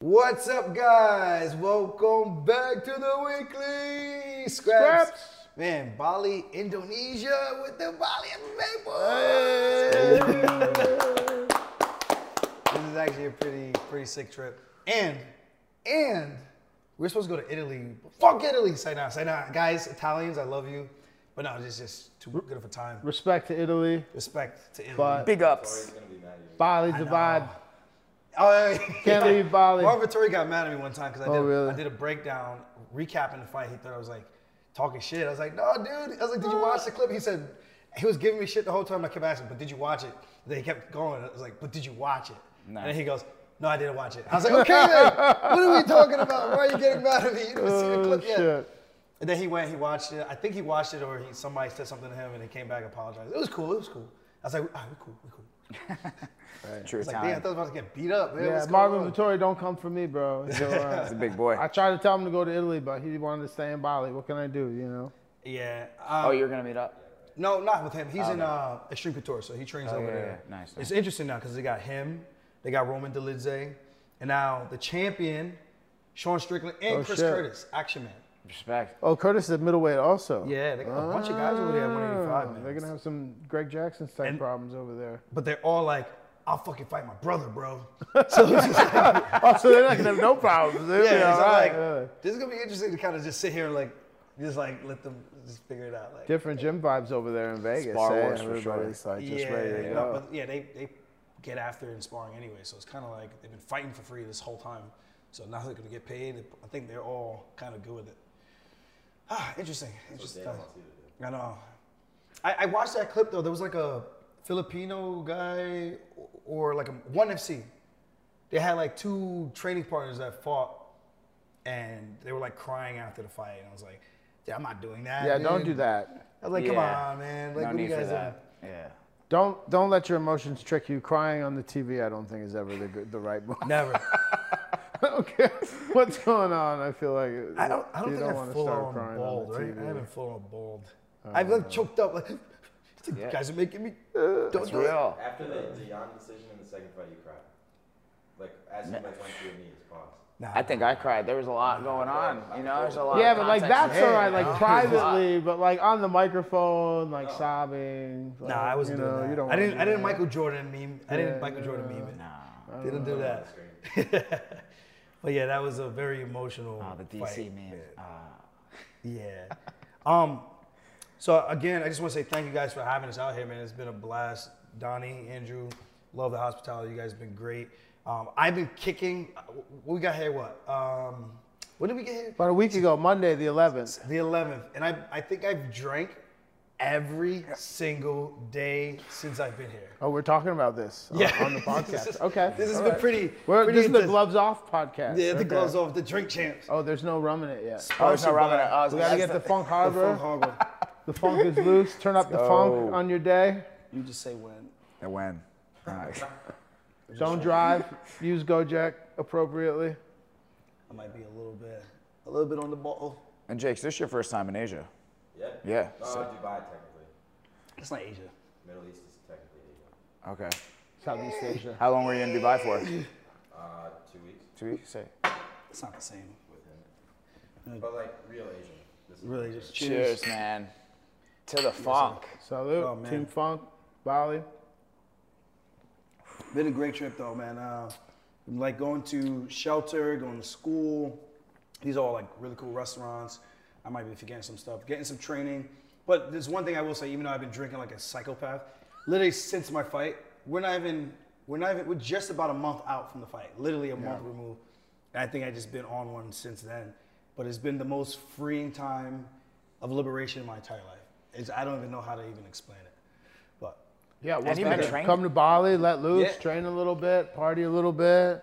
What's up, guys? Welcome back to the weekly scraps. Man, Bali, Indonesia with the Bali and Maple. Hey. This is actually a pretty sick trip. And we're supposed to go to Italy. Fuck Italy, say nah. Guys, Italians, I love you. But no, it's just too good of a time. Respect to Italy. Respect to Italy. But big ups. Bali, Dubai. Can't leave Bali. Marvin Vettori got mad at me one time because I did a breakdown recapping the fight. He thought I was like talking shit. I was like, no, dude. I was like, did you watch the clip? He said, he was giving me shit the whole time. I kept asking, but did you watch it? And then he kept going. I was like, but did you watch it? Nice. And then he goes, no, I didn't watch it. I was like, okay, then. What are we talking about? Why are you getting mad at me? You didn't see the clip yet. Shit. And then he went, he watched it. I think he watched it or somebody said something to him and he came back and apologized. It was cool. It was cool. I was like, all right, we're cool. We're cool. Right. True. It's like, damn, I thought I was about to get beat up, man. Yeah, Marvin Vettori, don't come for me, bro. He's a big boy. I tried to tell him to go to Italy, but he wanted to stay in Bali. What can I do, you know? Yeah. Oh, you're going to meet up? No, not with him. He's in Extreme Couture, so he trains over there. Yeah. Nice. It's interesting now because they got him, they got Roman Dolidze, and now the champion, Sean Strickland, and Curtis, Action Man. Respect. Oh, Curtis is a middleweight also. Yeah, they got a bunch of guys over there at 185, man. They're going to have some Greg Jackson type problems over there. But they're all like, I'll fucking fight my brother, bro. So, it's just like, oh, so they're not going to have no problems. They're this is going to be interesting to kind of just sit here and like let them just figure it out. Like, different gym vibes over there in Vegas. Spar wars for sure. Like, they get after it in sparring anyway. So it's kind of like they've been fighting for free this whole time. So now they're going to get paid. I think they're all kind of good with it. Ah, interesting. Interesting. I know. I watched that clip though. There was like a Filipino guy or like a One FC. They had like two training partners that fought, and they were like crying after the fight. And I was like, "Yeah, I'm not doing that." Yeah, dude. Don't do that. I was like, "Come on, man! Like, no what need you guys for that. Are?" Yeah. Don't let your emotions trick you. Crying on the TV, I don't think is ever the right move. Never. Okay, what's going on? I feel like I don't think I full on bald, right? I haven't full on bald. I've like choked up. Like, you guys are making me. Don't do it. After the Dion decision in the second fight, you cried. Like as you like went to your knees, pause. Nah, I think I cried. There was a lot going on. You know, there's a lot. Yeah, but like that's all right. Like privately, but like on the microphone, like sobbing. Nah, I wasn't doing that. You don't. I didn't Michael Jordan meme. I didn't Michael Jordan meme it. Nah, didn't do that. But yeah, that was a very emotional the DC fight. Man. Yeah. So again, I just want to say thank you guys for having us out here, man. It's been a blast. Donnie, Andrew, love the hospitality. You guys have been great. I've been kicking. We got here what? When did we get here? About a week ago, Monday the 11th. The 11th. And I think I've drank every single day since I've been here. Oh, we're talking about this on the podcast. This is the Gloves Off podcast. Yeah, the Gloves Off, the Drink Champs. Oh, there's no rum in it yet. Oh, there's no rum in it. Oh, we gotta get the Funk Harbor. The Funk Harbor. The funk is loose. Turn up the funk on your day. You just say when. And when. All right. Don't drive. Use Gojek appropriately. I might be a little bit on the bottle. And Jake, is this your first time in Asia? Yeah. Yeah. No, so. Dubai technically. It's not Asia. Middle East is technically Asia. Okay. Southeast Asia. How long were you in Dubai for? 2 weeks. 2 weeks. Say. It's not the same. But like real Asian. This is really just cheers, man. To the funk. Salute, Team Funk, Bali. Been a great trip though, man. Like going to shelter, going to school. These are all like really cool restaurants. I might be forgetting some stuff, getting some training. But there's one thing I will say, even though I've been drinking like a psychopath, literally since my fight, we're just about a month out from the fight, literally a month removed. And I think I've just been on one since then. But it's been the most freeing time of liberation in my entire life. I don't even know how to even explain it. But yeah, what's better? Come to Bali, let loose, train a little bit, party a little bit. A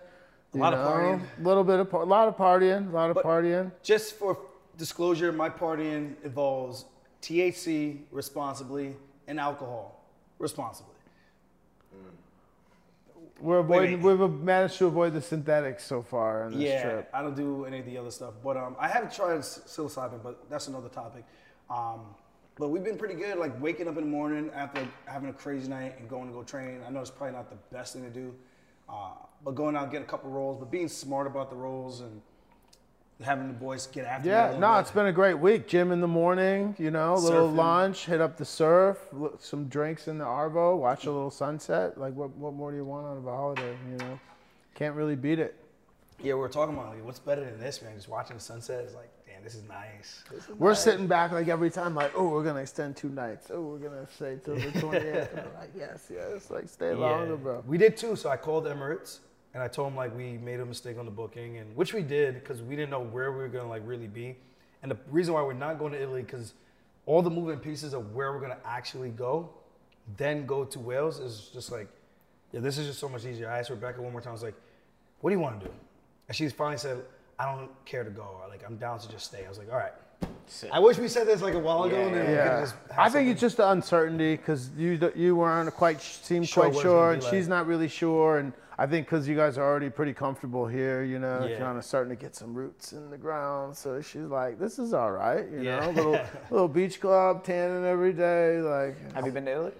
lot of partying. Just for disclosure, my partying involves THC responsibly and alcohol responsibly. We've managed to avoid the synthetics so far on this trip. I don't do any of the other stuff, but I haven't tried psilocybin, but that's another topic. But we've been pretty good, like waking up in the morning after having a crazy night and going to go train. I know it's probably not the best thing to do, But going out and getting a couple rolls, but being smart about the rolls and having the boys get after me a little bit. It's been a great week. Gym in the morning, you know, a little lunch, hit up the surf, some drinks in the Arvo, watch a little sunset. Like, what more do you want out of a holiday, you know? Can't really beat it. Yeah, we were talking about, like, what's better than this, man? Just watching the sunset is like, damn, this is nice. This is nice. Sitting back, like, every time, like, oh, we're going to extend 2 nights. Oh, we're going to stay till the 20th. And I'm like, yes, like, stay longer, bro. We did, too. So I called Emirates, and I told them, like, we made a mistake on the booking, and which we did because we didn't know where we were going to, like, really be. And the reason why we're not going to Italy because all the moving pieces of where we're going to actually go, then go to Wales is just like, yeah, this is just so much easier. I asked Rebecca one more time. I was like, what do you want to do? And she finally said, I don't care to go. Like, I'm down to just stay. I was like, all right. Sick. I wish we said this like a while ago. I think it's just the uncertainty because you weren't quite sure, and she's not really sure. And I think because you guys are already pretty comfortable here, you know, kind of starting to get some roots in the ground. So she's like, this is all right, you know, little beach club, tanning every day. Like, have you been to Italy?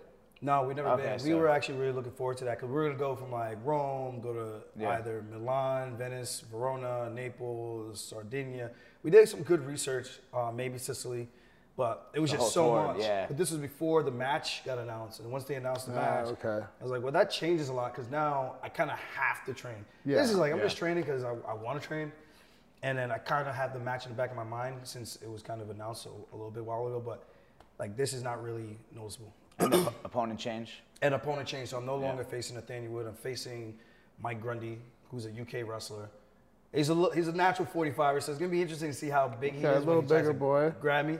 No, we've never been. So we were actually really looking forward to that because we were going to go from like Rome, go to either Milan, Venice, Verona, Naples, Sardinia. We did some good research, maybe Sicily, but it was just so much. Yeah. But this was before the match got announced. And once they announced the match, I was like, well, that changes a lot because now I kind of have to train. Yeah. This is like, I'm just training because I want to train. And then I kind of have the match in the back of my mind since it was kind of announced a little bit while ago, but like this is not really noticeable. And opponent change? And opponent change. So I'm no longer facing Nathaniel Wood. I'm facing Mike Grundy, who's a UK wrestler. He's a natural 45er, so it's going to be interesting to see how big he is. A little bigger boy. Grab me.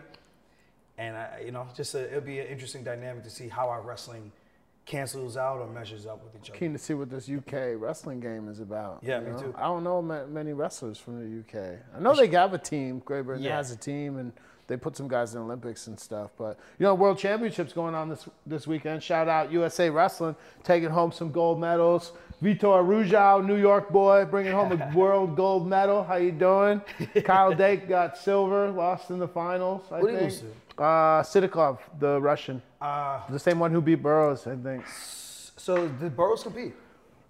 And, you know, just it'll be an interesting dynamic to see how our wrestling cancels out or measures up with each other. Keen to see what this UK wrestling game is about. Yeah, me too. I don't know many wrestlers from the UK. I know they have a team. Great Britain has a team, and they put some guys in the Olympics and stuff. But, you know, World Championships going on this weekend. Shout out USA Wrestling, taking home some gold medals. Vitor Arujao, New York boy, bringing home a world gold medal. How you doing? Kyle Dake got silver, lost in the finals, I think. Did you lose to? Sidikov, the Russian. The same one who beat Burroughs, I think. So did Burroughs compete?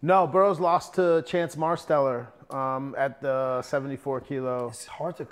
No, Burroughs lost to Chance Marsteller. At the 74 kilo, it's hard to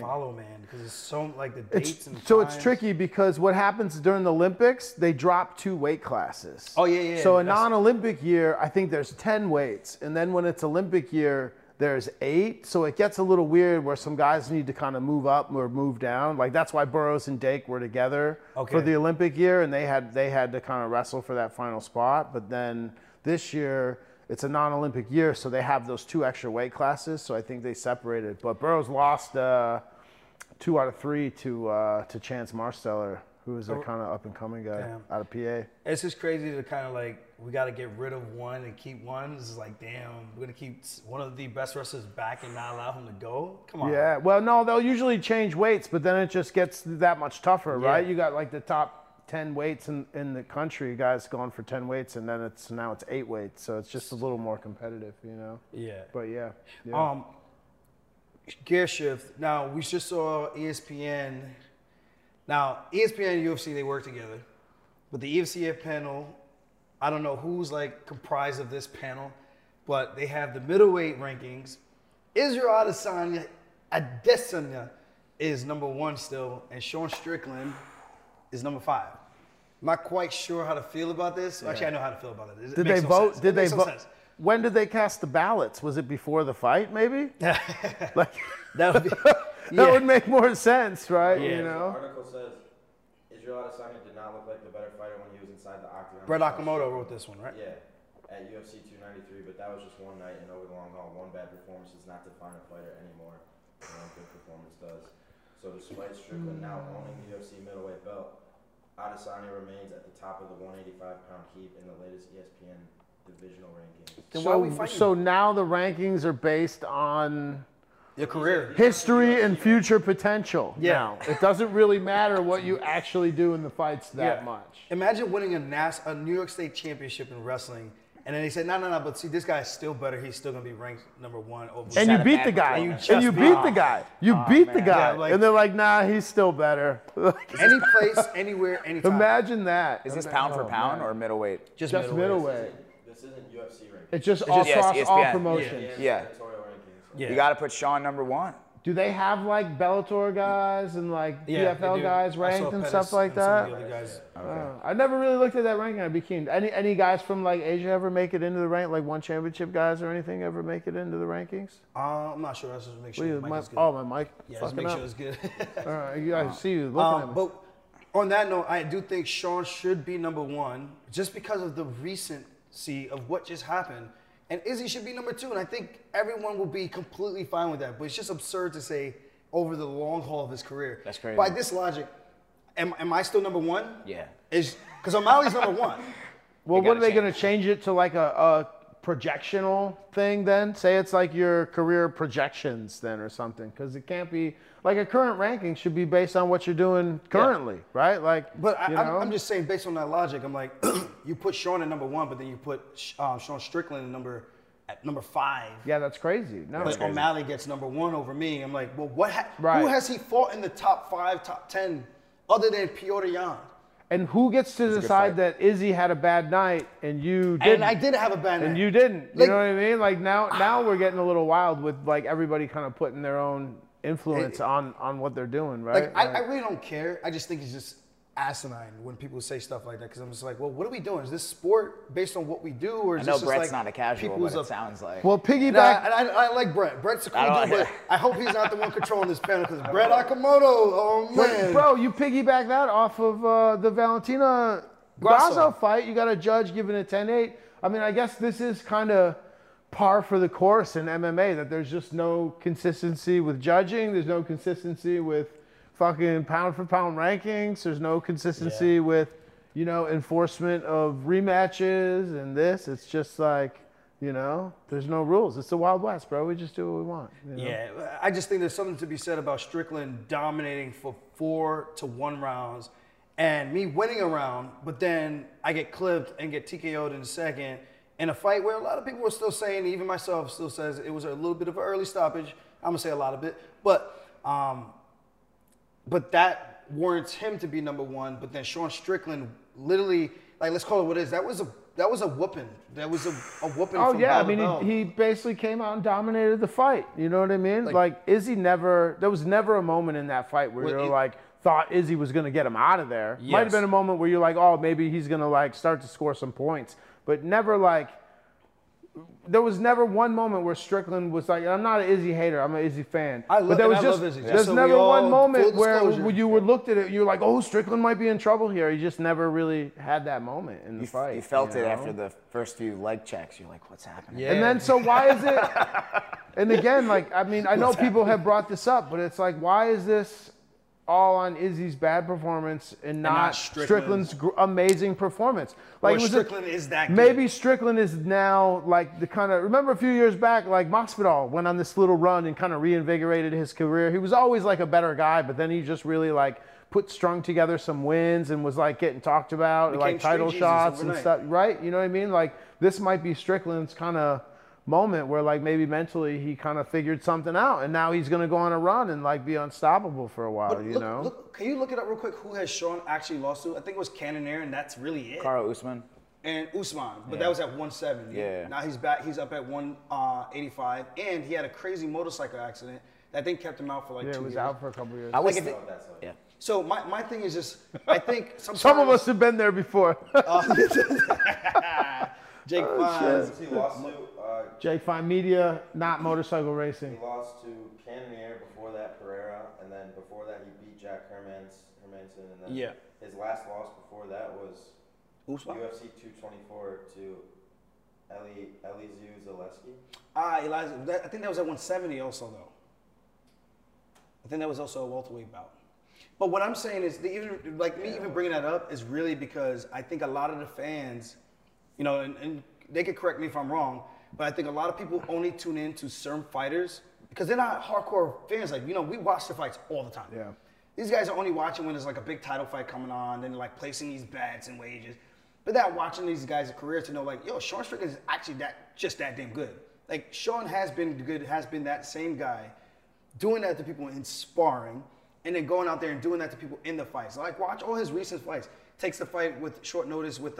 follow, man, because it's so like the dates and so times. It's tricky because what happens during the Olympics, they drop 2 weight classes. Oh yeah. So a non-Olympic year, I think there's 10 weights, and then when it's Olympic year, there's 8. So it gets a little weird where some guys need to kind of move up or move down. Like that's why Burroughs and Dake were together for the Olympic year, and they had to kind of wrestle for that final spot. But then this year, it's a non-Olympic year, so they have those 2 extra weight classes. So I think they separated. But Burroughs lost 2 out of 3 to Chance Marsteller, who is a kind of up-and-coming guy out of PA. It's just crazy to kind of like, we got to get rid of one and keep one. It's like, damn, we're going to keep one of the best wrestlers back and not allow him to go? Come on. Yeah, well, no, they'll usually change weights, but then it just gets that much tougher, right? You got like the top 10 weights in the country, guys going for 10 weights, and then now it's 8 weights, so it's just a little more competitive, you know? Yeah. But gear shift. Now, we just saw ESPN. Now, ESPN and UFC, they work together, but the UFC panel, I don't know who's like comprised of this panel, but they have the middleweight rankings. Israel Adesanya is #1 still, and Sean Strickland is #5. I'm not quite sure how to feel about this. Yeah. Actually, I know how to feel about it. Did they vote? Did they vote? When did they cast the ballots? Was it before the fight, maybe? Like that would be, that would make more sense, right? Yeah. You know. The article says Israel Adesanya did not look like the better fighter when he was inside the octagon. Brett Okamoto wrote this one, right? Yeah. At UFC 293, but that was just one night, and over the long haul, one bad performance does not define a fighter anymore. One good performance does. So despite Strickland now owning the UFC middleweight belt, Adesanya remains at the top of the 185-pound heap in the latest ESPN divisional rankings. So now the rankings are based on your career, history, and future potential. Yeah, now it doesn't really matter what you actually do in the fights that much. Imagine winning a New York State championship in wrestling, and then they said, no, but see, this guy is still better. He's still going to be ranked #1 over. And you beat the guy. You beat the guy. Yeah, like, and they're like, nah, he's still better. Any place, anywhere, anytime. Imagine that. Is this pound for pound or middleweight? Just middleweight. This isn't UFC ranking. It's just all across all promotions. Yeah. Yeah. You got to put Sean #1. Do they have like Bellator guys and like PFL guys ranked and stuff like that? I never really looked at that ranking. I'd be keen. Any guys from like Asia ever make it into the rank? Like One Championship guys or anything ever make it into the rankings? I'm not sure. I just make sure my mic is good. Oh, my mic. Yeah, just make sure it's good. All right, I see you looking at me. But on that note, I do think Sean should be #1 just because of the recency of what just happened. And Izzy should be #2, and I think everyone will be completely fine with that. But it's just absurd to say over the long haul of his career. That's crazy. By this logic, am I still #1? Yeah. Because O'Malley's #1. Well, what are they going to change it to, like a projectional thing then? Say it's like your career projections then or something, because it can't be like a current ranking should be based on what you're doing currently, right? Like, but I'm just saying based on that logic, I'm like, you put Sean at #1, but then you put Sean Strickland at #5. Yeah, that's crazy. No, like O'Malley gets #1 over me. I'm like, well, who has he fought in the top 5, top 10 other than Piotr Jan? And who gets to decide that Izzy had a bad night and you didn't? And I did have a bad night. And you didn't. Like, you know what I mean? Like now we're getting a little wild with like everybody kind of putting their own influence on what they're doing, right? Like, I really don't care. I just think it's just asinine when people say stuff like that, because I'm just like, well, what are we doing? Is this sport based on what we do, or is this just like? I know Brett's not a casual, but it sounds like. Well, piggyback. And I like Brett. Brett's a cool dude, but I hope he's not the one controlling this panel, because Brett Okamoto, oh man. But, bro, you piggyback that off of the Valentina Grasso fight. You got a judge giving a 10-8. I mean, I guess this is kind of par for the course in MMA, that there's just no consistency with judging. There's no consistency with fucking pound for pound rankings. There's no consistency with, you know, enforcement of rematches and this. It's just like, you know, there's no rules. It's the Wild West, bro. We just do what we want. You know? Yeah, I just think there's something to be said about Strickland dominating for 4-1 rounds and me winning a round, but then I get clipped and get TKO'd in the second in a fight where a lot of people were still saying, even myself still says, it was a little bit of an early stoppage. I'm going to say a lot of it, but that warrants him to be #1. But then Sean Strickland, literally, like, let's call it what it is. That was a whooping. That was a whooping. Oh yeah, I mean he basically came out and dominated the fight. You know what I mean? Like Izzy never. There was never a moment in that fight where you're like thought Izzy was gonna get him out of there. Yes. Might have been a moment where you're like, oh, maybe he's gonna like start to score some points, but never like. There was never one moment where Strickland was like, and I'm not an Izzy hater, I'm an Izzy fan. I love Izzy. There's never one moment where you were looked at it, you were like, oh, Strickland might be in trouble here. You just never really had that moment in the fight. You felt it after the first few leg checks. You're like, what's happening? Yeah. And then, so why is it, and again, like, I mean, I know people have brought this up, but it's like, why is this all on Izzy's bad performance and not Strickland's amazing performance? Like, Strickland is that good. Maybe Strickland is now like the kind of, remember a few years back, like Masvidal went on this little run and kind of reinvigorated his career. He was always like a better guy, but then he just really like strung together some wins and was like getting talked about, and, like title shots and stuff, right? You know what I mean? Like this might be Strickland's kind of moment where like maybe mentally he kind of figured something out, and now he's going to go on a run and like be unstoppable for a while. Can you look it up real quick who has Sean actually lost to? I think it was Cannonier, and that's really it. Kamaru Usman and Usman, but that was at 170. Yeah, now he's back, he's up at 185, and he had a crazy motorcycle accident that I think kept him out for like 2 years. He was out for a couple years. I was like, so my thing is just I think some of us have been there before. Jake Fine. He lost to Jake Fine Media, not motorcycle racing. He lost to Cannonier, before that Pereira, and then before that he beat Jack Hermanson, and then his last loss before that was UFC 224 to Elizu Zaleski. I think that was at 170 also though. I think that was also a welterweight bout. But what I'm saying is, even like me even bringing that up is really because I think a lot of the fans, you know, and they could correct me if I'm wrong, but I think a lot of people only tune in to certain fighters because they're not hardcore fans. Like, you know, we watch the fights all the time. Yeah. These guys are only watching when there's like a big title fight coming on, then like placing these bets and wages. But they're not watching these guys' careers to know like, yo, Sean Strickland is actually just that damn good. Like, Sean has been good, has been that same guy, doing that to people in sparring, and then going out there and doing that to people in the fights. Like, watch all his recent fights. Takes the fight with short notice with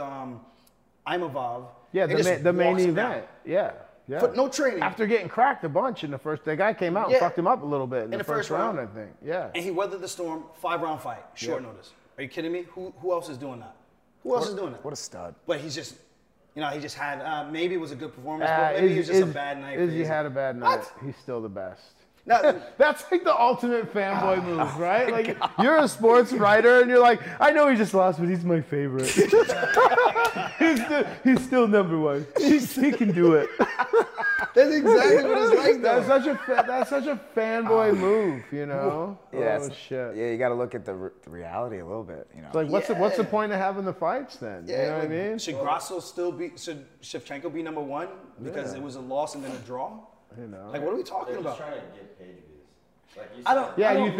Imavov. Yeah, the main event. Yeah. Yeah. But no training. After getting cracked a bunch in the first, the guy came out and fucked him up a little bit in the first round, I think. Yeah. And he weathered the storm, 5-round fight, short notice. Are you kidding me? Who else is doing that? Who else is doing that? What a stud. But he's just, you know, he just had, maybe it was a good performance, but maybe he was just a bad night. He had a bad night. What? He's still the best. Now, that's like the ultimate fanboy move, right? Like, you're a sports writer, and you're like, I know he just lost, but he's my favorite. He's still number one. He can do it. That's exactly what it's like, though. That's such a fanboy move, you know? Yeah, oh, shit. Yeah, you got to look at the reality a little bit, you know? It's like, what's the point of having the fights, then? Yeah, you know what I mean? Should Shevchenko be number one? Because it was a loss and then a draw? You know. Like, what are we talking about? They're just trying to get paid views. Like you said, I don't. Yeah, I don't, you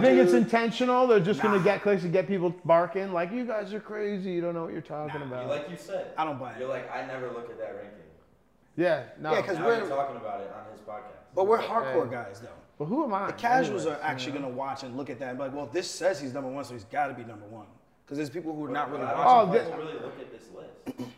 think it's intentional? They're just gonna get clicks and get people barking. Like, you guys are crazy. You don't know what you're talking about. Like you said, I don't buy it. You're like, I never look at that ranking. Yeah, no. Yeah, because we're talking about it on his podcast. But we're hardcore guys, though. But who am I? The casuals are actually gonna watch and look at that and be like, well, this says he's number one, so he's got to be number one. Because there's people who are not really watching. People really look at this list, honestly.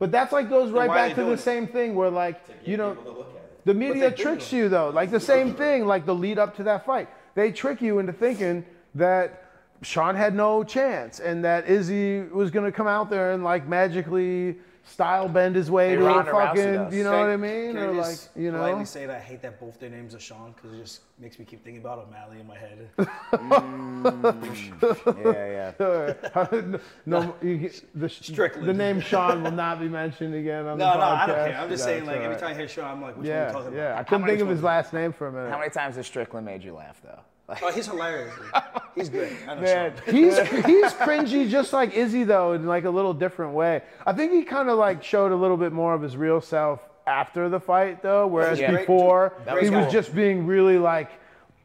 But that's like goes right back to the same thing where, like, you know, the media tricks you, though. Like, the same thing, like the lead up to that fight. They trick you into thinking that Sean had no chance and that Izzy was going to come out there and, like, magically style bend his way to a fucking, you know what I mean? Or, like, you know. Can I lightly say that I hate that both their names are Sean because it just makes me keep thinking about O'Malley in my head. Yeah. No, the name Sean will not be mentioned again on the podcast. No, I don't care. I'm just saying, like, every time I hear Sean, I'm like, which one are you talking about? Yeah, I couldn't think of his last name for a minute. How many times has Strickland made you laugh, though? Oh, he's hilarious. He's great. I know Man, he's cringy just like Izzy, though, in like a little different way. I think he kind of like showed a little bit more of his real self after the fight, though, whereas before he was just being really like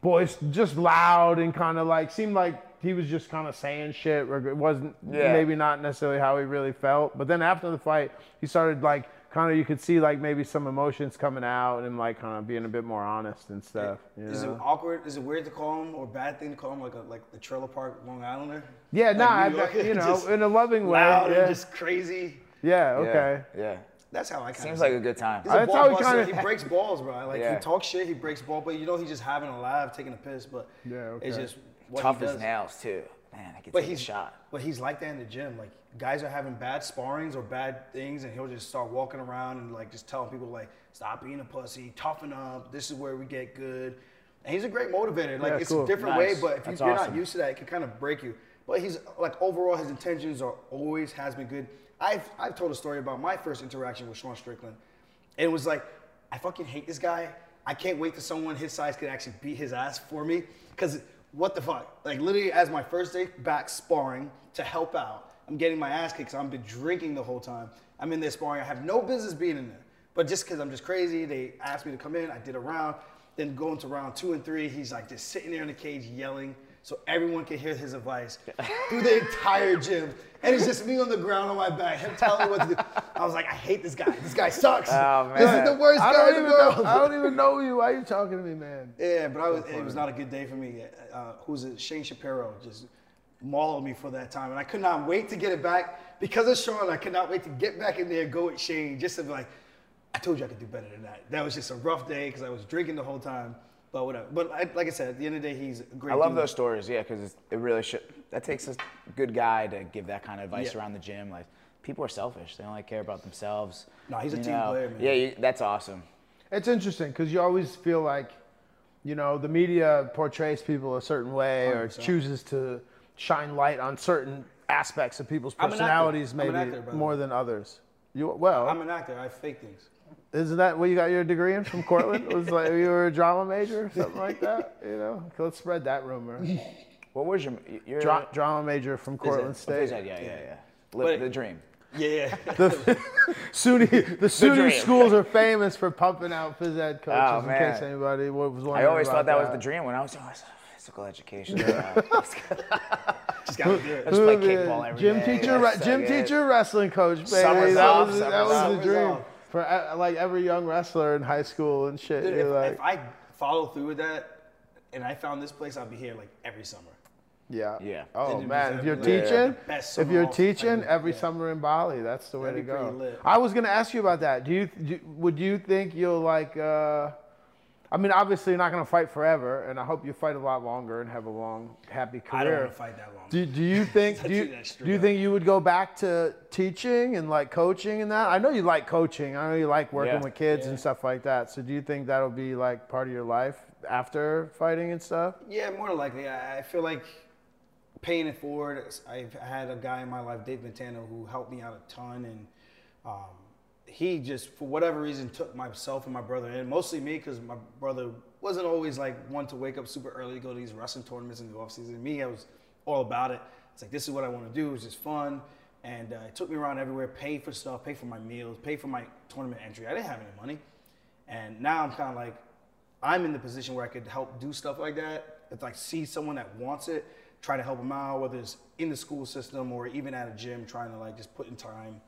boisterous, just loud and kind of like seemed like he was just kind of saying shit. It wasn't maybe not necessarily how he really felt. But then after the fight, he started like kind of, you could see like maybe some emotions coming out and like kind of being a bit more honest and stuff. Is it awkward? Is it weird to call him or bad thing to call him like the trailer park Long Islander? Yeah, like you know, in a loving way. Loud and just crazy. Yeah. Okay. Yeah. That's how I kind of seems like a good time. He's a ball buster. He breaks balls, bro. Like he talks shit, he breaks balls, but you know he's just having a laugh, taking a piss. But it's just what tough he does. As nails too. Man, I could take a shot. But he's like that in the gym. Like, guys are having bad sparrings or bad things, and he'll just start walking around and like just telling people like, stop being a pussy, toughen up, this is where we get good. And he's a great motivator. Like it's a different way, but if you're not used to that, it can kind of break you. But he's like overall his intentions are always has been good. I've told a story about my first interaction with Sean Strickland. It was like, I fucking hate this guy. I can't wait till someone his size could actually beat his ass for me. Cause what the fuck? Like, literally, as my first day back sparring to help out, I'm getting my ass kicked because I've been drinking the whole time. I'm in there sparring. I have no business being in there. But just because I'm just crazy, they asked me to come in. I did a round. Then going to round 2 and 3, he's like just sitting there in the cage yelling so everyone can hear his advice through the entire gym. And it's just me on the ground on my back, him telling me what to do. I was like, I hate this guy. This guy sucks. Oh, man. This is the worst guy in the world. I don't even know you. Why are you talking to me, man? Yeah, but it was not a good day for me. Shane Shapiro just mauled me for that time. And I could not wait to get it back. Because of Sean, I could not wait to get back in there and go with Shane just to be like, I told you I could do better than that. That was just a rough day because I was drinking the whole time. But whatever. But like I said, at the end of the day, he's a great dude. I love those stories, yeah, because it really should. That takes a good guy to give that kind of advice around the gym. Like, people are selfish; they only care about themselves. No, he's a team player, man. Yeah, that's awesome. It's interesting because you always feel like, you know, the media portrays people a certain way 100%. Or chooses to shine light on certain aspects of people's personalities, maybe more than others. I'm an actor. I fake things. Isn't that what you got your degree in from Cortland? It was like you were a drama major or something like that? You know, let's spread that rumor. What was your drama major from Cortland State? Yeah. Live the dream. Yeah. The SUNY schools are famous for pumping out phys ed coaches. Oh, in case anybody was wondering. I always thought that was the dream when I was physical education. Just gotta do it. I just play kickball every day. Gym teacher, wrestling coach, baby. That was the dream. For like every young wrestler in high school and shit. Dude, if I follow through with that and I found this place, I'll be here like every summer. Yeah. Yeah. Oh man, if you're teaching, every summer in Bali, that's the way to go. I was gonna ask you about that. Would you think you'll like? I mean, obviously you're not gonna fight forever, and I hope you fight a lot longer and have a long, happy career. I don't want to fight that long. Do you think do you think you would go back to teaching and like coaching and that? I know you like coaching. I know you like working with kids and stuff like that. So do you think that'll be like part of your life after fighting and stuff? Yeah, more likely. I feel like. Paying it forward. I've had a guy in my life, Dave Montano, who helped me out a ton, and he just, for whatever reason, took myself and my brother in, mostly me, because my brother wasn't always like one to wake up super early to go to these wrestling tournaments in the off season. Me, I was all about it. It's like, this is what I want to do. It was just fun, and it took me around everywhere, paid for stuff, paid for my meals, paid for my tournament entry. I didn't have any money, and now I'm kind of like, I'm in the position where I could help do stuff like that. It's like, see someone that wants it, try to help them out, whether it's in the school system or even at a gym, trying to like just put in time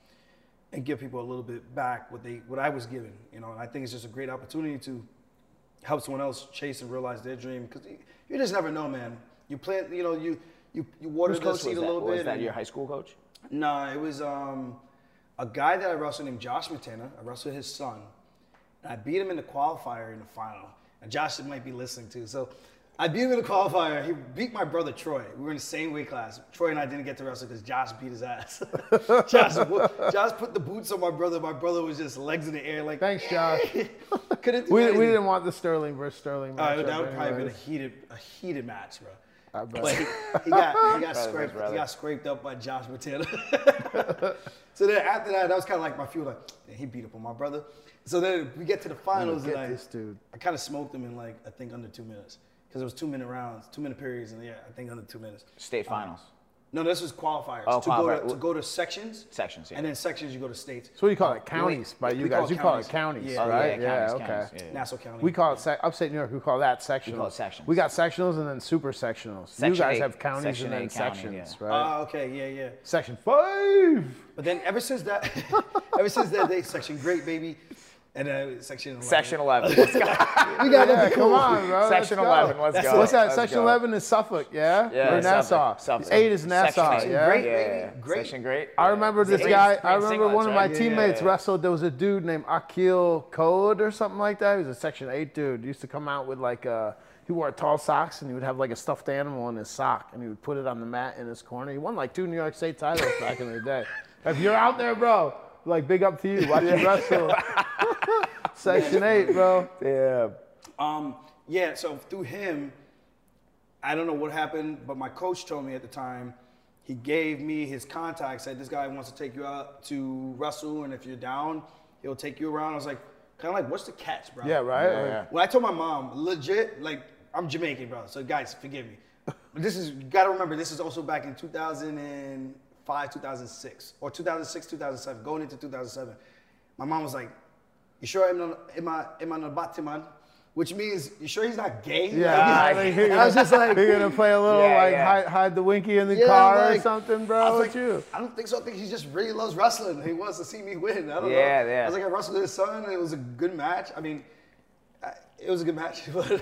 and give people a little bit back what I was given, you know. And I think it's just a great opportunity to help someone else chase and realize their dream, because you just never know, man. You plant, you know, you water the seed a little bit. Was that your high school coach? Nah, it was a guy that I wrestled named Josh Matana. I wrestled his son, and I beat him in the qualifier in the final. And Josh might be listening too, so. I beat him in the qualifier. He beat my brother, Troy. We were in the same weight class. Troy and I didn't get to wrestle because Josh beat his ass. Josh put the boots on my brother. My brother was just legs in the air like, thanks, Josh. Couldn't do anything. We didn't want the Sterling versus Sterling match. That would probably have been a heated match, bro. But he got scraped up by Josh Matera. So then after that, that was kind of like my fuel. Like, man, he beat up on my brother. So then we get to the finals. And I kind of smoked him in like, I think under 2 minutes. Because it was 2 minute rounds, 2 minute periods, and yeah, I think under 2 minutes. State finals. No, this was qualifiers. Oh, to go to sections. Sections, yeah. And then sections, you go to states. So what do you call it? Counties by you guys. You call it counties, yeah, right? Yeah, counties, okay. Yeah, yeah. Nassau County. We call it upstate New York. We call that sectionals. We call it sections. We got sectionals and then super sectionals. Section you guys have counties Section and then sections, yeah. Right? Oh, okay, yeah, yeah. Section 5. But then ever since that, they section great, baby. And Section 11. Section 11. Let's go. We got to come on, bro. Section 11. Let's go. What's that? Section 11 is Suffolk, yeah? Yeah. Or Nassau. Suffolk. 8 is Nassau. Yeah. Great, baby. Great. Section great. I remember this guy. I remember one of my teammates wrestled. There was a dude named Akil Code or something like that. He was a Section 8 dude. He used to come out with like a. He wore tall socks, and he would have like a stuffed animal in his sock, and he would put it on the mat in his corner. He won like 2 New York State titles back in the day. If you're out there, bro. Like, big up to you. Watch you wrestle. Section 8, bro. Yeah. Yeah, so through him, I don't know what happened, but my coach told me at the time, he gave me his contact, said, this guy wants to take you out to wrestle, and if you're down, he'll take you around. I was like, kind of like, what's the catch, bro? Yeah, right? Yeah, yeah. When I told my mom, legit, like, I'm Jamaican, bro, so guys, forgive me. But this is, you got to remember, this is also back in 2006 or 2006, 2007, going into 2007. My mom was like, you sure I'm not Batman? Which means, you sure he's not gay? Yeah. I was just like, you're going to play a little hide the winky in the car or something, bro? I was like, you? I don't think so. I think he just really loves wrestling. He wants to see me win. I don't know. Yeah. I was like, I wrestled his son and it was a good match. I mean, it was a good match, but...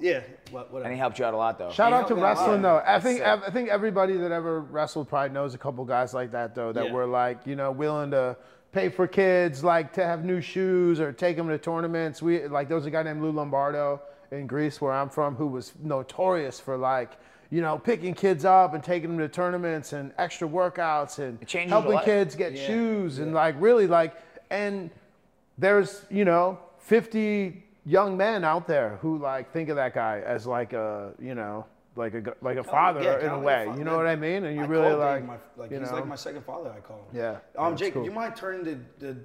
yeah, whatever. And he helped you out a lot, though. Shout out to wrestling, though. I think everybody that ever wrestled probably knows a couple guys like that, though, that were like, you know, willing to pay for kids, like to have new shoes or take them to tournaments. We like there was a guy named Lou Lombardo in Greece, where I'm from, who was notorious for like, you know, picking kids up and taking them to tournaments and extra workouts and helping kids get shoes and like really like. And there's, you know, 50. Young men out there who like think of that guy as like a, you know, like a father in a way. You know what I mean? And you really like, you know, he's like my second father. I call him. Yeah. Jake, do you mind turning the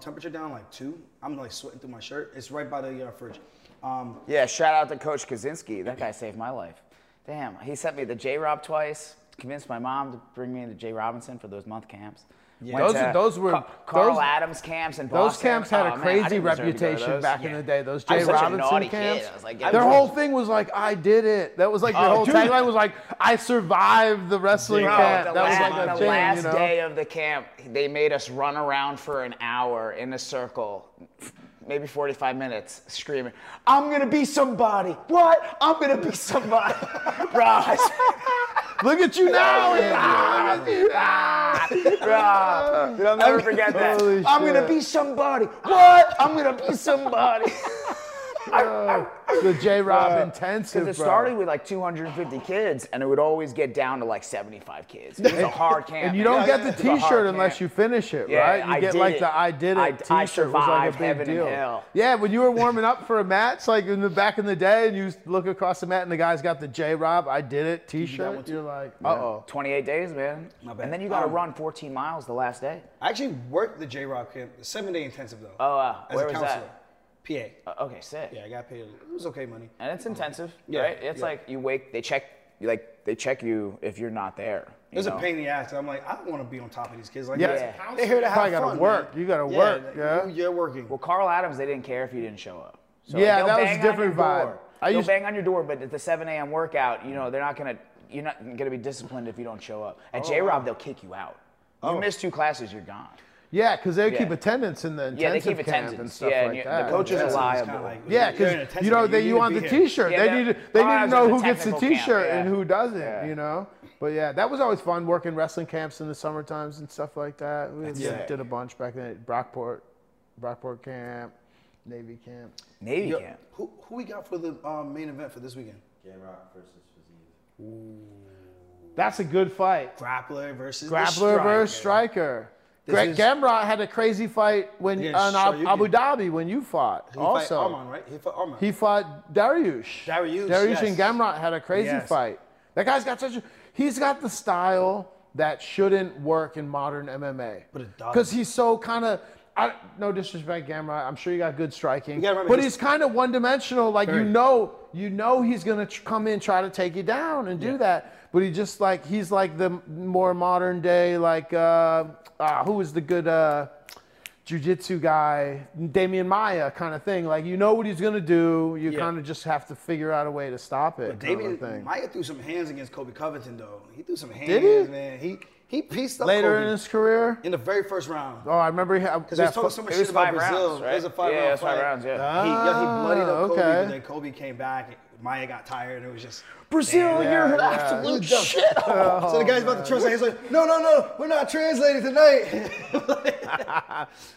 temperature down like 2? I'm like sweating through my shirt. It's right by the fridge. Yeah. Shout out to Coach Kaczynski. That guy saved my life. Damn. He sent me the J Rob twice. Convinced my mom to bring me into Jay Robinson for those month camps. Yeah. Those were Carl Adams camps and Boston. Those camps had a crazy reputation back in the day. Those Jay Robinson camps. Like, their whole thing was like, I did it. That was like their whole tagline was like, I survived the wrestling camp. The last day of the camp, they made us run around for an hour in a circle maybe 45 minutes screaming, I'm gonna be somebody. What? I'm gonna be somebody. Bro, look at you now. Bro, I'll never forget that. I'm gonna be somebody. What? I'm gonna be somebody. The J-Rob intensive, because it started with like 250 kids, and it would always get down to like 75 kids. It was a hard camp. And you don't get the T-shirt unless you finish it, right? Yeah, you get like the I did it T-shirt. I survived heaven and hell. Yeah, when you were warming up for a match, like in the back in the day, and you look across the mat, and the guy's got the J-Rob I did it T-shirt. You're like, uh-oh. 28 days, man. And then you got to run 14 miles the last day. I actually worked the J-Rob camp, the 7-day intensive though. Oh, wow. Where was that? PA. Okay, sick. Yeah, I got paid. It was okay money. And it's intensive, right? It's like you wake, they check you if you're not there. It's a pain in the ass. I'm like, I don't want to be on top of these kids. Like, they're here to have fun. You gotta work. You gotta work. Yeah, you're working. Well, Carl Adams, they didn't care if you didn't show up. So yeah, that was a different vibe. They'll bang on your door, but at the 7 a.m. workout, you know, they're not gonna. You're not gonna be disciplined if you don't show up. At J-Rob, they'll kick you out. You miss 2 classes, you're gone. Yeah, because they keep attendance in the intensive camp attendance and stuff like that. The coaches are liable. Like, yeah, because you know you want the T-shirt. They need to know who gets the T-shirt and who doesn't. You know. But yeah, that was always fun working wrestling camps in the summer times and stuff like that. We did a bunch back then. At Brockport camp, Navy camp. Navy camp. Who we got for the main event for this weekend? J-Rock versus Fazeev. Ooh, that's a good fight. Grappler versus striker. Greg Gamrot had a crazy fight when Abu Dhabi when you fought. He also fought Arman, right? He fought Arman. He fought Dariush. Dariush and Gamrot had a crazy fight. That guy's got such a he's got the style that shouldn't work in modern MMA. But it does. Because he's so kind of no disrespect, Gamrot. I'm sure you got good striking. But he's kind of one-dimensional. Like you know he's gonna come in, try to take you down and do that. But he just like he's like the more modern day like who was the good jiu-jitsu guy, Damian Maia kind of thing. Like you know what he's gonna do, you kind of just have to figure out a way to stop it. But Damian Maia threw some hands against Kobe Covington though. He threw some hands. Did he? Man, he pieced up later Kobe in his career in the very first round. Oh, I remember because he was talking so much shit about Brazil. It was a 5-round fight. 5 rounds. Yeah, he bloodied up Kobe, but then Kobe came back. Maya got tired. It was just Brazil. You're an absolute shit. Oh, so the guy's about to translate. He's like, no, we're not translating tonight.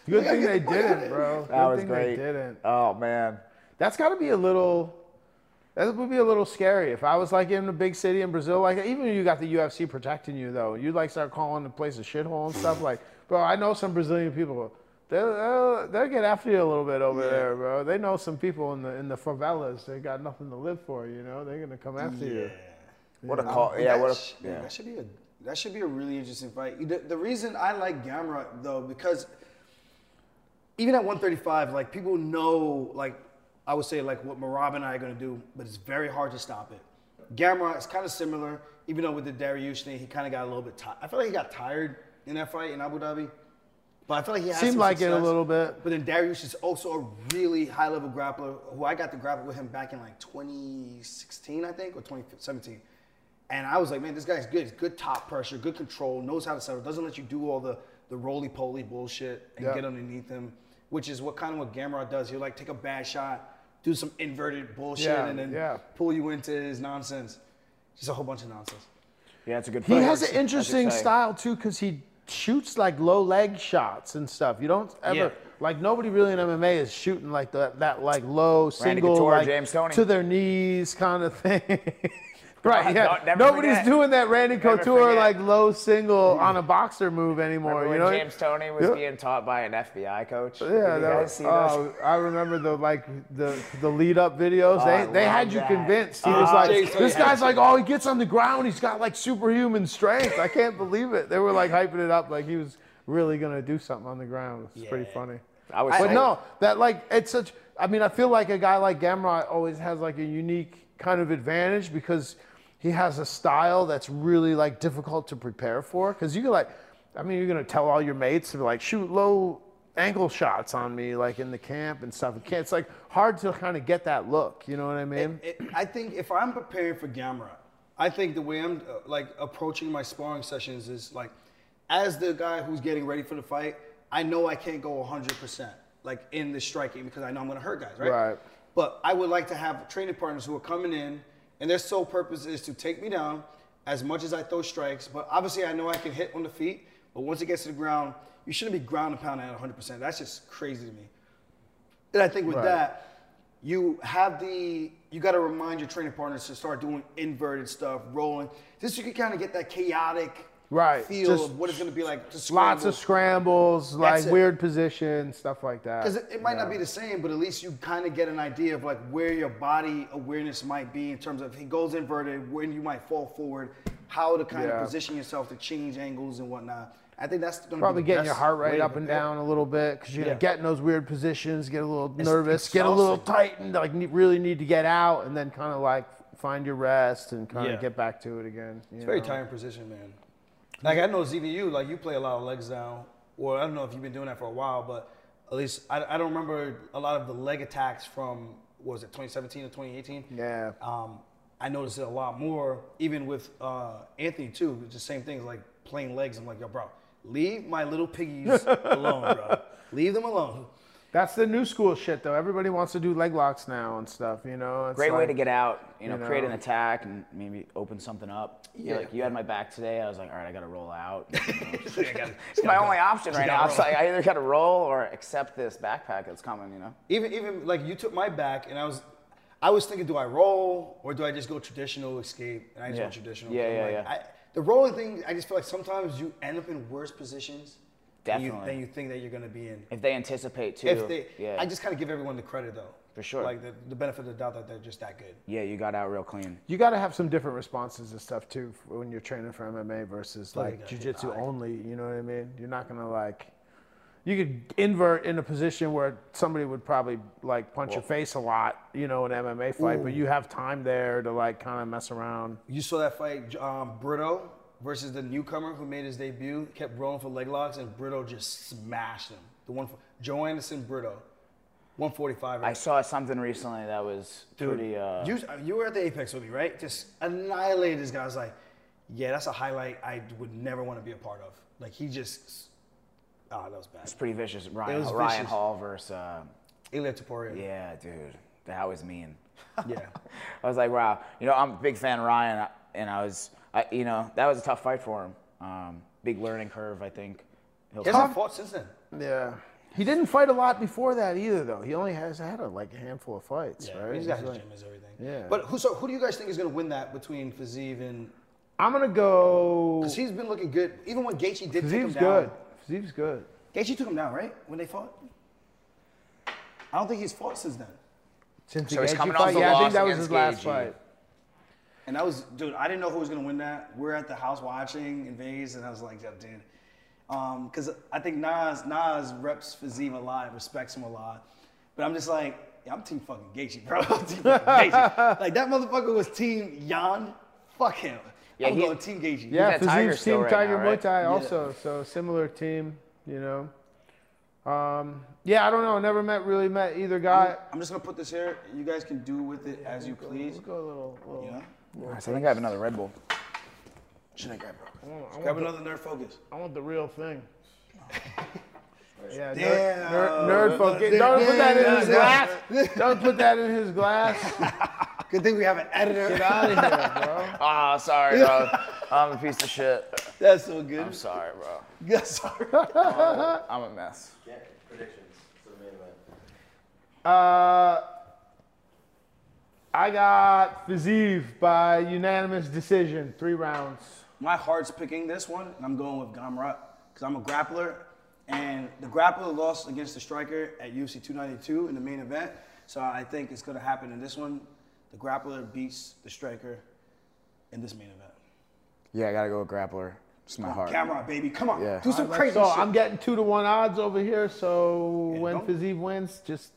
Good thing they didn't, bro. That was great. They didn't. Oh man, that's got to be a little. That would be a little scary if I was like in a big city in Brazil. Like even if you got the UFC protecting you though, you'd like start calling the place a shithole and stuff. Like, bro, I know some Brazilian people. They'll get after you a little bit over there, bro. They know some people in the favelas. They got nothing to live for, you know. They're gonna come after you. What a call! Yeah, that should be a really interesting fight. The reason I like Gamrot though, because even at 135, like people know, like I would say, like what Merab and I are gonna do, but it's very hard to stop it. Gamrot is kind of similar, even though with the Dariush thing, he kind of got a little bit tired. I feel like he got tired in that fight in Abu Dhabi. But I feel like he seemed like it a little bit. But then Dariush is also a really high-level grappler who I got to grapple with him back in like 2016, I think, or 2017. And I was like, man, this guy's good. He's good top pressure, good control, knows how to settle, doesn't let you do all the roly-poly bullshit and get underneath him, which is what Gamrot does. He'll like take a bad shot, do some inverted bullshit, and then pull you into his nonsense. Just a whole bunch of nonsense. Yeah, it's a good fight. He has an interesting style, too, because he shoots like low leg shots and stuff. You don't ever like nobody really in MMA is shooting like that like low single Couture, like, James Coney to their knees kind of thing. Right? Yeah. Nobody's doing that Randy Couture like low single on a boxer move anymore. Remember when James Toney was being taught by an FBI coach. Yeah, I remember the lead up videos. They had you convinced. He was like, this guy's like, he gets on the ground. He's got like superhuman strength. I can't believe it. They were like hyping it up like he was really gonna do something on the ground. It's pretty funny. But no, that like it's such. I mean, I feel like a guy like Gamrot always has like a unique kind of advantage because he has a style that's really like difficult to prepare for. Because you can like, I mean, you're gonna tell all your mates to be like shoot low ankle shots on me like in the camp and stuff. It's like hard to kind of get that look. You know what I mean? I think if I'm preparing for Gamrot, I think the way I'm like approaching my sparring sessions is like, as the guy who's getting ready for the fight, I know I can't go 100%. like in the striking because I know I'm going to hurt guys, right? Right. But I would like to have training partners who are coming in and their sole purpose is to take me down as much as I throw strikes. But obviously I know I can hit on the feet, but once it gets to the ground, you shouldn't be ground and pounding at 100%. That's just crazy to me. And I think with that, you got to remind your training partners to start doing inverted stuff, rolling. This you can kind of get that chaotic feel of what it's going to be like to scramble. Lots of scrambles, like weird positions, stuff like that. Because it might not be the same, but at least you kind of get an idea of like where your body awareness might be in terms of if he goes inverted, when you might fall forward, how to kind of position yourself to change angles and whatnot. I think that's going to probably getting your heart rate up and down a little bit because you're going to get in those weird positions, get a little nervous, get a little tightened, like really need to get out, and then kind of like find your rest and kind of get back to it again. It's a very tiring position, man. Like I know ZVU, like you play a lot of legs down, or I don't know if you've been doing that for a while, but at least I don't remember a lot of the leg attacks from, what was it, 2017 or 2018? Yeah. I noticed it a lot more, even with Anthony too, it's the same thing, like playing legs. I'm like, yo, bro. Leave my little piggies alone, bro. Leave them alone. That's the new school shit, though. Everybody wants to do leg locks now and stuff, you know? It's great way to get out, you know, create an attack and maybe open something up. Yeah. Like, you had my back today. I was like, all right, I got to roll out. It's my only option right now. It's like, I either got to roll or accept this backpack that's coming, you know? Even like, you took my back, and I was thinking, do I roll or do I just go traditional escape? And I just went traditional. The rolling thing, I just feel like sometimes you end up in worse positions than you think that you're going to be in. If they anticipate, too. I just kind of give everyone the credit, though. For sure. Like, the benefit of the doubt that they're just that good. Yeah, you got out real clean. You got to have some different responses and stuff, too, when you're training for MMA versus, like, jiu-jitsu only. You know what I mean? You're not going to, like... You could invert in a position where somebody would probably like punch your face a lot, you know, in an MMA fight, but you have time there to like kind of mess around. You saw that fight, Brito versus the newcomer who made his debut, kept rolling for leg locks, and Brito just smashed him. The one, Joe Anderson Brito, 145. Right? I saw something recently that was pretty. You were at the Apex with me, right? Just annihilated this guy. I was like, yeah, that's a highlight I would never want to be a part of. Like he just. Oh, that was bad. It's pretty vicious. Ryan Hall versus... Ilia Topuria. Yeah, dude. That was mean. Yeah. I was like, wow. You know, I'm a big fan of Ryan, and you know, that was a tough fight for him. Big learning curve, I think. He hasn't fought since then. Yeah. He didn't fight a lot before that either, though. He only has had like a handful of fights, right? He's got his gym is everything. Yeah. But who do you guys think is going to win that between Fazeev and... I'm going to go... Because he's been looking good. Even when Gaethje did take him down... good. Fazeev's good. Gaethje took him down, right? When they fought? I don't think he's fought since then. Since so he's coming off the loss. I think that was his last fight. And that was, dude, I didn't know who was going to win that. We're at the house watching in Vegas, and I was like, yeah, dude. Because I think Nas reps Fazeev a lot, respects him a lot. But I'm just like, yeah, I'm team fucking Gaethje, bro. I'm team fucking Gaethje. Like, that motherfucker was team Jan. Fuck him. Yeah, I'm going team Gaethje. Yeah, Fazeev's team right Tiger now, right? Muay Thai also, so similar team, you know. Yeah, I don't know. Never really met either guy. I'm just gonna put this here. You guys can do with it as you please. Let's go a little yeah. I think I have another Red Bull. Should I grab it? Grab another Nerd Focus. I want the real thing. Yeah, Nerd Focus. Don't put that in his glass. Don't put that in his glass. Good thing we have an editor. Get out of here, bro. Ah, sorry, bro. I'm a piece of shit. That's so good. I'm sorry, bro. Yeah, sorry. I'm a mess. Yeah, predictions for the main event. I got Fazeev by unanimous decision, 3 rounds. My heart's picking this one, and I'm going with Gamrat because I'm a grappler, and the grappler lost against the striker at UFC 292 in the main event, so I think it's going to happen in this one. The grappler beats the striker in this main event. Yeah, I gotta go with grappler. It's my heart. Camera, baby, come on. Yeah. Do some crazy shit. I'm getting 2-to-1 odds over here, so when Fazeev wins, just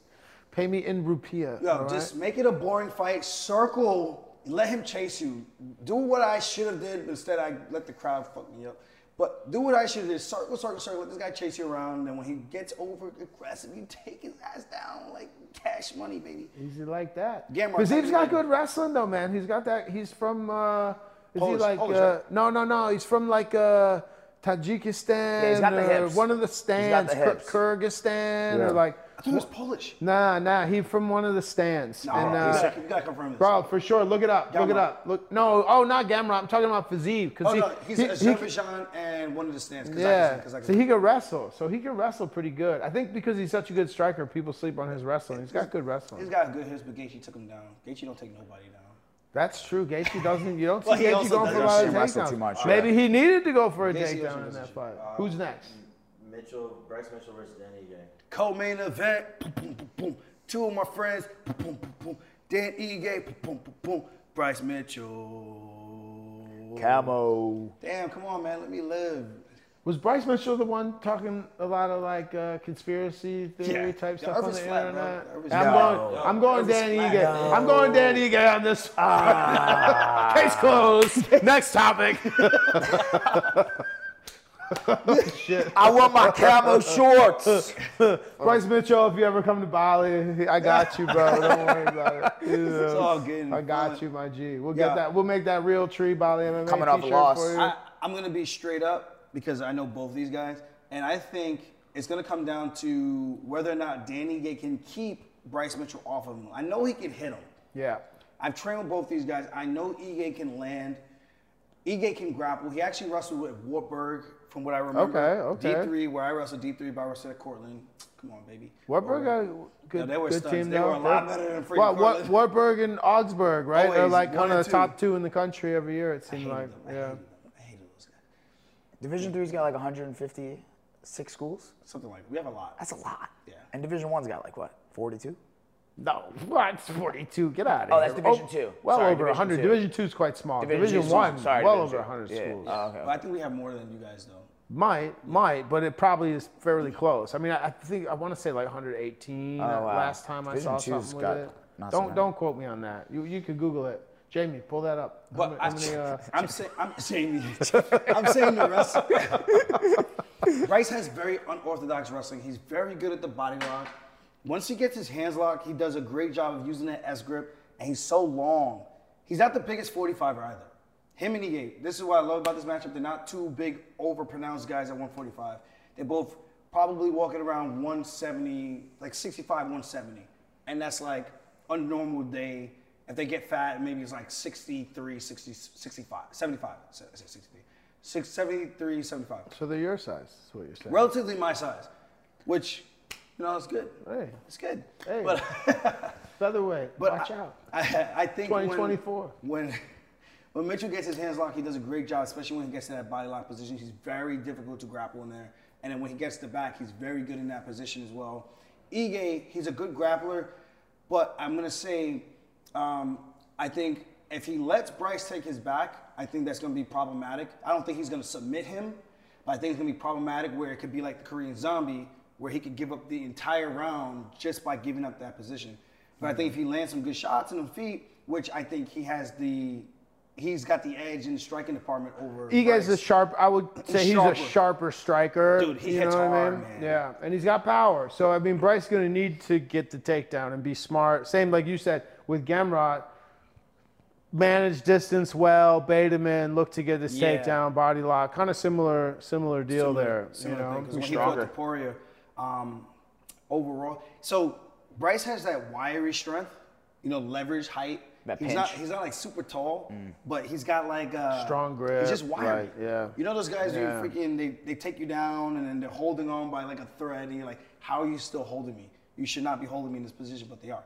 pay me in rupiah. Yo, just make it a boring fight. Circle, let him chase you. Do what I should have did, but instead I let the crowd fuck me up. But do what I should have did. Circle, circle, circle. Let this guy chase you around. And then when he gets over aggressive, you take his ass down like cash money, baby. Easy like that. Fazeev's got good wrestling, though, man. He's got that. He's from, Polish. He like, Polish, right? No. He's from like Tajikistan. Yeah, he's got the hips. One of the stands, Kyrgyzstan, or like He was Polish. Nah. He's from one of the stands. No, and, you gotta confirm this. Bro, for sure. Look it up. Gamrot. Look it up. Look. No. Oh, not Gamrot. I'm talking about Fazeev. Oh, no. He's Azerbaijan and one of the stands. Yeah. So he can wrestle. So he can wrestle pretty good. I think because he's such a good striker, people sleep on his wrestling. He's got good wrestling. He's got good hits, but Gaethje took him down. Gaethje don't take nobody down. That's true. Gaethje doesn't. You don't see Gaethje going for a lot of takedowns. Maybe he needed to go for a takedown in that fight. Who's next? Bryce Mitchell versus Danny Ige. Co-main event. Boom, boom, boom, boom. Two of my friends. Boom, boom, boom, boom. Dan Ige. Boom, boom, boom, boom. Bryce Mitchell. Camo. Damn, come on, man. Let me live. Was Bryce Mitchell the one talking a lot of like conspiracy theory type stuff on the internet? I'm going Dan Ige. I'm going Dan Ige on this. Case closed. Next topic. Shit. I want my camo shorts. Bryce Mitchell, if you ever come to Bali, I got you, bro. Don't worry about it. It's all good. I got you, my G. We'll get that. We'll make that real tree Bali MMA coming off a loss. I'm gonna be straight up because I know both these guys, and I think it's gonna come down to whether or not Danny Gay can keep Bryce Mitchell off of him. I know he can hit him. Yeah. I've trained with both these guys. I know Ige can land. Ige can grapple. He actually wrestled with Wartburg, from what I remember. Okay. D3, where I wrestled D3 by Rosetta Cortland. Come on, baby. Wartburg got good, no, good team. They were a lot better than Cortland. Wartburg and Augsburg, right? Always. They're like one of the top two in the country every year, it seemed like. I hated those guys. Division 3's got like 156 schools. Something like that. We have a lot. That's a lot. Yeah. And Division 1's got like what, 42? No, what? 42. Get out of here. Oh, that's Division 2. Well sorry, over 100. Division 2 is quite small. Division 1, well over 100 schools. Yeah. Okay. But I think we have more than you guys, though. Might, but it probably is fairly close. I mean, I think I want to say like 118 last time Division I saw something with it. Don't quote me on that. You can Google it. Jamie, pull that up. But I'm saying the wrestling. Bryce has very unorthodox wrestling. He's very good at the body lock. Once he gets his hands locked, he does a great job of using that S grip, and he's so long. He's not the biggest 45er either. Him and Ige. This is what I love about this matchup. They're not two big, overpronounced guys at 145. They're both probably walking around 170, like 65, 170. And that's like a normal day. If they get fat, maybe it's like 63, 60, 65, 75, 63. 73, 75. So they're your size, is what you're saying. Relatively my size, which... No, it's good. Hey. It's good. Hey. But featherweight. Watch out. I think 2024. When Mitchell gets his hands locked, he does a great job, especially when he gets to that body lock position. He's very difficult to grapple in there. And then when he gets to the back, he's very good in that position as well. Ige, he's a good grappler, but I'm going to say I think if he lets Bryce take his back, I think that's going to be problematic. I don't think he's going to submit him, but I think it's going to be problematic where it could be like the Korean Zombie, where he could give up the entire round just by giving up that position. But I think if he lands some good shots in the feet, which I think he has he's got the edge in the striking department over. Ige's a sharp, I would say he's a sharper striker. Dude, he hits hard, man. Yeah, and he's got power. So, I mean, Bryce's going to need to get the takedown and be smart. Same like you said with Gamrot. Manage distance well, bait him in, look to get this takedown, body lock. Kind of similar deal there. Similar thing, you know, when he fought Poirier. Overall, so Bryce has that wiry strength, you know, leverage, height. He's not like super tall, but he's got like a strong grip. He's just wiry. Right, yeah. You know those guys who freaking they take you down and then they're holding on by like a thread, and you're like, how are you still holding me? You should not be holding me in this position, but they are.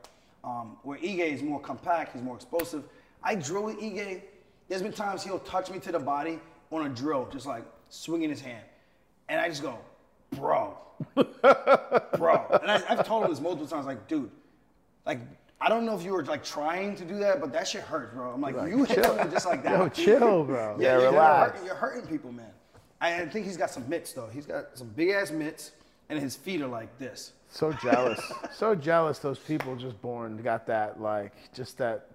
Where Ige is more compact, he's more explosive. I drill with Ige. There's been times he'll touch me to the body on a drill, just like swinging his hand, and I just go, bro. And I've told him this multiple times, like, dude, like, I don't know if you were like trying to do that, but that shit hurts, bro. I'm like, you hit him just like that. Yo, chill, bro. Yeah, relax. You're hurting people, man. I think he's got some mitts, though. He's got some big ass mitts, and his feet are like this. So jealous. Those people just got that, like, just that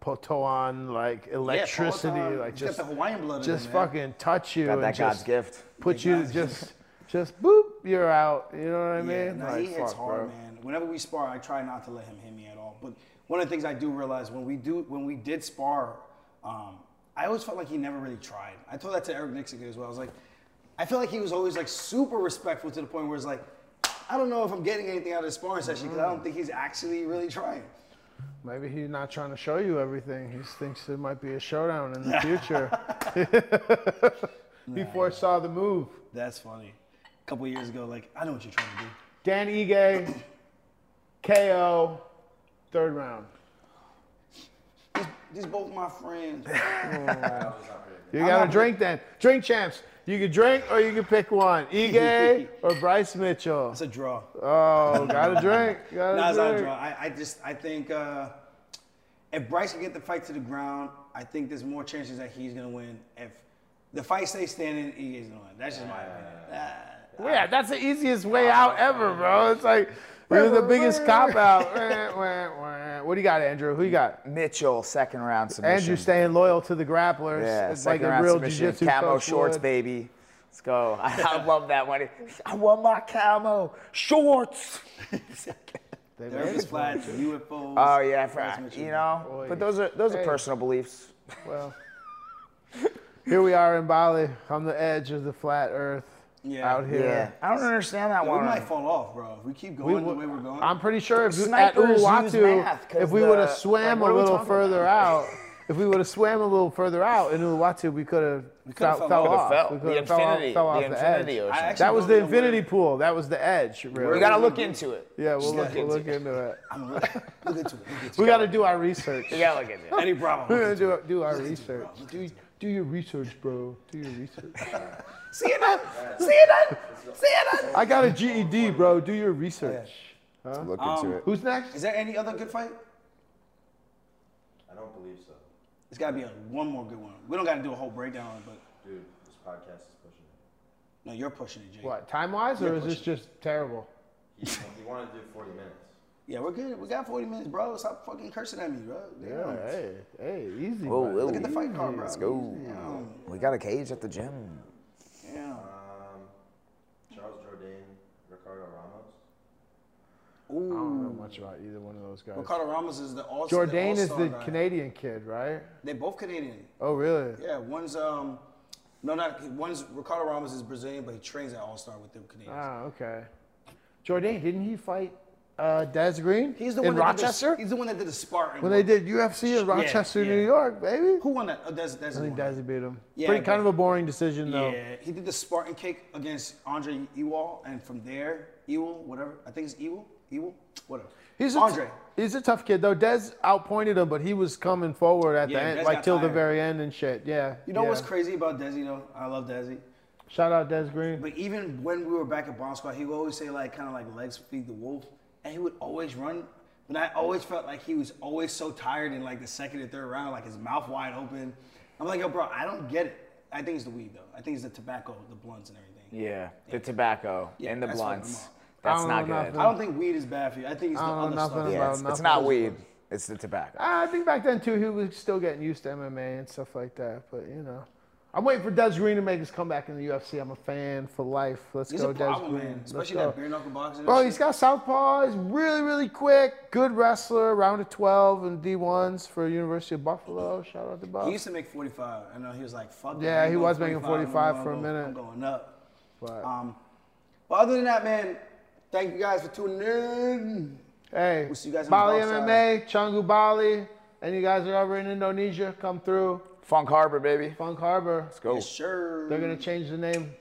Potoan, like, electricity, like, he's just got the Hawaiian blood just in him, fucking man. Touch you. Got that and God's gift. Put you just. Just boop, you're out. You know what I mean? Nah, he hits hard, man. Whenever we spar, I try not to let him hit me at all. But one of the things I do realize when we did spar, I always felt like he never really tried. I told that to Eric Nixon as well. I felt like he was always like super respectful to the point where it's like, I don't know if I'm getting anything out of the sparring session because I don't think he's actually really trying. Maybe he's not trying to show you everything. He thinks there might be a showdown in the future. He foresaw the move. That's funny. A couple of years ago, like, I know what you're trying to do. Dan Ige, KO, third round. These both my friends. Oh. You gotta drink then. Drink champs. You can drink or you can pick one. Ige or Bryce Mitchell. It's a draw. Oh, gotta drink. Gotta drink. It's not a draw. I think if Bryce can get the fight to the ground, I think there's more chances that he's gonna win. If the fight stays standing, Ige's gonna win. That's just my opinion. Yeah, that's the easiest way out ever, bro. It's like you're the biggest cop out. What do you got, Andrew? Who you got? Mitchell, second round submission. Andrew staying loyal to the grapplers. Yeah, it's like a real jiu-jitsu camo shorts, baby. Let's go. I love that one. I want my camo shorts. They made flats, UFOs. Oh yeah, you know. But those are personal beliefs. Well, here we are in Bali on the edge of the flat earth. Yeah. Out here. Yeah. I don't understand that one. We might fall off, bro. If we keep going the way we're going. I'm pretty sure if we would have swam a little further out, if we would have swam a little further out in Uluwatu, we could have fell off. We fell off the infinity ocean. That was the infinity pool. That was the edge, really. We got to look into it. Yeah, we'll look into it. We got to do our research. We got to look into it. Any problem. We're going to do our research. Do your research, bro. Do your research. CNN! CNN! CNN! I got a GED, bro. Do your research. Yeah. Huh? Look into it. Who's next? Is there any other good fight? I don't believe so. There's got to be one more good one. We don't got to do a whole breakdown, but... Dude, this podcast is pushing it. No, you're pushing it, Jake. What, time-wise, or is this just terrible? Yeah, we want to do 40 minutes. Yeah, we're good. We got 40 minutes, bro. Stop fucking cursing at me, bro. Damn. Yeah, hey, easy. Whoa, look at the fight card, bro. Let's go. Damn. We got a cage at the gym. Yeah. Charles Jourdain, Ricardo Ramos. Ooh. I don't know much about either one of those guys. Ricardo Ramos is the all-star. Jourdain is the Canadian kid, right? They're both Canadian. Oh, really? Yeah. One's Ricardo Ramos is Brazilian, but he trains at All-Star with the Canadians. Ah, okay. Jourdain, didn't he fight? Des Green? He's the one in Rochester? He's the one that did the Spartan. When they did UFC in Rochester, New York, baby. Who won that? Oh, I think Desi beat him. Yeah, kind of a boring decision, though. Yeah, he did the Spartan kick against Andre Ewell, and from there, Ewell, whatever. I think it's Ewell? Ewell? Whatever. He's a tough kid, though. Des outpointed him, but he was coming forward at the end, like till the very end and shit. Yeah. You know what's crazy about Desi, though? I love Desi. Shout out Des Green. But even when we were back at Bomb Squad, he would always say, like, kind of like legs feed the wolf. And he would always run, but I always felt like he was always so tired in like the second and third round, like his mouth wide open. I'm like, yo, bro, I don't get it. I think it's the weed, though. I think it's the tobacco, the blunts and everything. Yeah, the tobacco and the blunts. That's not good. I don't think weed is bad for you. I think it's the other stuff. Yeah, it's not weed. It's the tobacco. I think back then, too, he was still getting used to MMA and stuff like that, but you know. I'm waiting for Des Green to make his comeback in the UFC. I'm a fan for life. He's a problem, man. Especially that bare knuckle boxing. Bro, he's got southpaw. He's really, really quick. Good wrestler. Round of 12 and D1s for University of Buffalo. Shout out to Buff. He used to make 45. I know he was like, fuck. Yeah, he was making 45 for a minute. I'm going up. But other than that, man, thank you guys for tuning in. Hey, we'll see you guys in Bali MMA, Canggu Bali. And you guys are over in Indonesia, come through. Funk Harbor, baby. Funk Harbor. Let's go. Yes, sure. They're going to change the name.